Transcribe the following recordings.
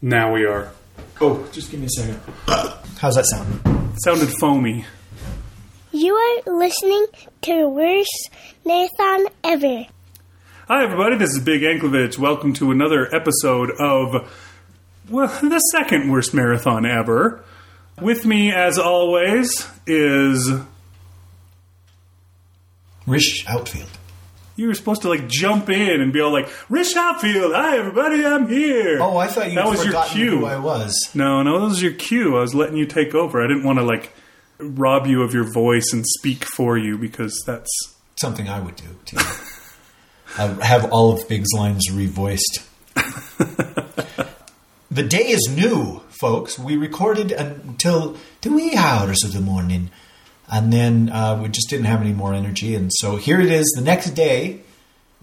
Now we are. Oh, just give me a second. How's that sound? It sounded foamy. You are listening to Worst Marathon Ever. Hi, everybody. This is Big Anklevich. Welcome to another episode of, the second Worst Marathon Ever. With me, as always, is... Rish Outfield. You were supposed to, jump in and be all like, Rish Hatfield, hi, everybody, I'm here. Oh, I thought you had forgotten who I was. No, that was your cue. I was letting you take over. I didn't want to, rob you of your voice and speak for you because that's... something I would do to you. I have all of Big's lines revoiced. The day is new, folks. We recorded until the wee hours of the morning. And then we just didn't have any more energy. And so here it is the next day,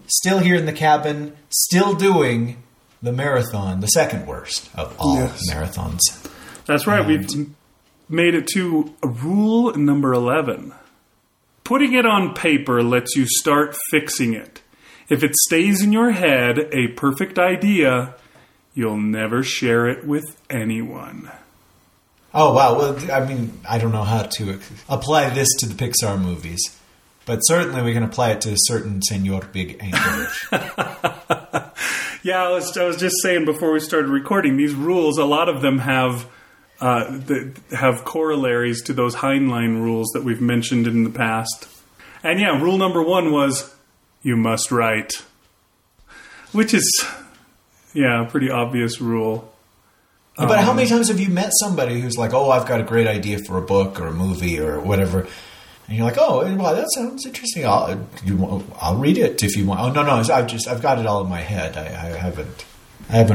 still here in the cabin, still doing the marathon, the second worst of all marathons. That's right. We've made it to rule number 11. Putting it on paper lets you start fixing it. If it stays in your head, a perfect idea, you'll never share it with anyone. Oh, wow. Well, I mean, I don't know how to apply this to the Pixar movies, but certainly we can apply it to a certain Senor Big Anklevich. Yeah, I was just saying before we started recording, these rules, a lot of them have corollaries to those Heinlein rules that we've mentioned in the past. And yeah, rule number 1 was, you must write. Which is, a pretty obvious rule. But how many times have you met somebody who's like, oh, I've got a great idea for a book or a movie or whatever. And you're like, oh, wow, that sounds interesting. I'll read it if you want. Oh, no, I've got it all in my head. I haven't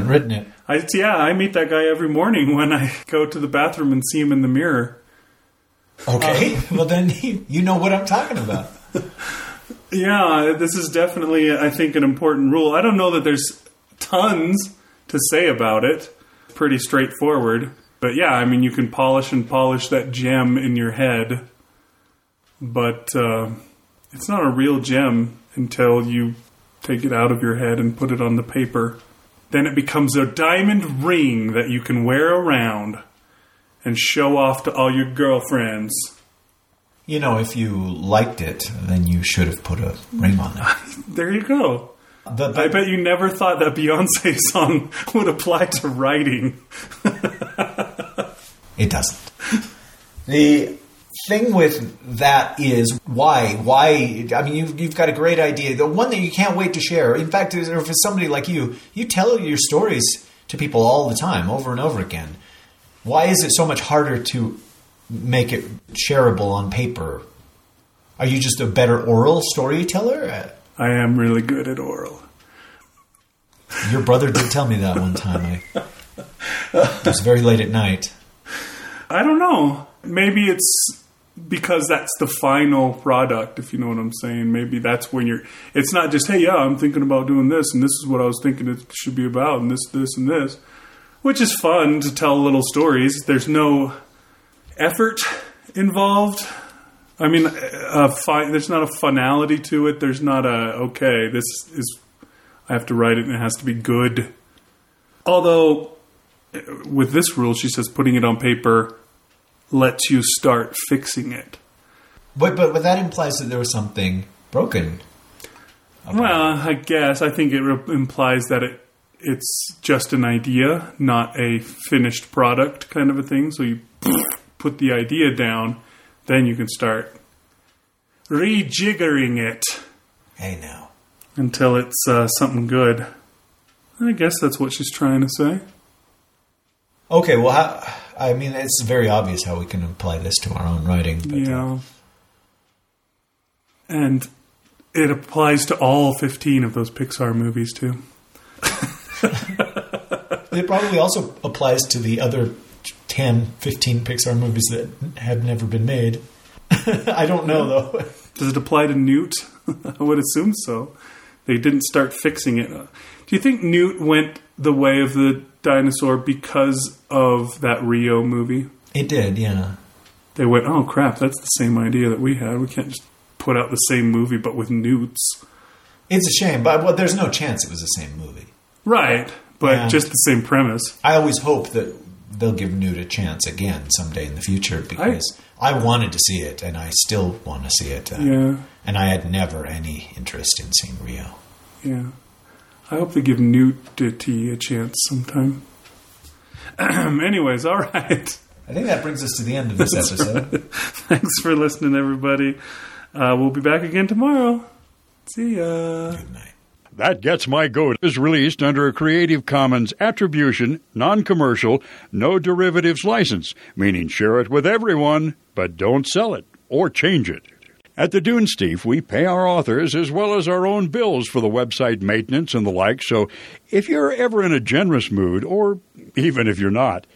written it. I meet that guy every morning when I go to the bathroom and see him in the mirror. Okay. Well, then you know what I'm talking about. Yeah, this is definitely, I think, an important rule. I don't know that there's tons to say about it. Pretty straightforward. But yeah, I mean, you can polish and polish that gem in your head, but it's not a real gem until you take it out of your head and put it on the paper. Then it becomes a diamond ring that you can wear around and show off to all your girlfriends. You know, if you liked it, then you should have put a ring on it. There you go. I bet you never thought that Beyoncé song would apply to writing. It doesn't. The thing with that is why? I mean, you've got a great idea. The one that you can't wait to share. In fact, if it's somebody like you, you tell your stories to people all the time, over and over again. Why is it so much harder to make it shareable on paper? Are you just a better oral storyteller? I am really good at oral. Your brother did tell me that one time. It was very late at night. I don't know. Maybe it's because that's the final product, if you know what I'm saying. Maybe that's when it's not just, hey, yeah, I'm thinking about doing this, and this is what I was thinking it should be about, and this, and this. Which is fun to tell little stories. There's no effort involved. I mean, there's not a finality to it. There's not this is, I have to write it and it has to be good. Although, with this rule, she says putting it on paper lets you start fixing it. But that implies that there was something broken. Well, I guess. I think it implies that it's just an idea, not a finished product kind of a thing. So you put the idea down. Then you can start rejiggering it. Hey, now. Until it's something good. I guess that's what she's trying to say. Okay, well, it's very obvious how we can apply this to our own writing. But, yeah. And it applies to all 15 of those Pixar movies, too. It probably also applies to the other 10, 15 Pixar movies that have never been made. I don't know, though. Does it apply to Newt? I would assume so. They didn't start fixing it. Do you think Newt went the way of the dinosaur because of that Rio movie? It did, yeah. They went, oh, crap, that's the same idea that we had. We can't just put out the same movie, but with newts. It's a shame, but there's no chance it was the same movie. Right, but just the same premise. I always hope that they'll give Newt a chance again someday in the future, because I wanted to see it, and I still want to see it. And I had never any interest in seeing Rio. Yeah. I hope they give Newt a chance sometime. Anyways, all right. I think that brings us to the end of this episode. Right. Thanks for listening, everybody. We'll be back again tomorrow. See ya. Good night. That Gets My Goat is released under a Creative Commons Attribution, Non-Commercial, No Derivatives License, meaning share it with everyone, but don't sell it or change it. At the Dune Steve, we pay our authors as well as our own bills for the website maintenance and the like, so if you're ever in a generous mood, or even if you're not,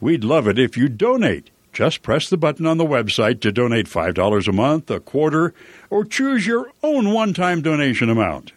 we'd love it if you donate. Just press the button on the website to donate $5 a month, a quarter, or choose your own one-time donation amount.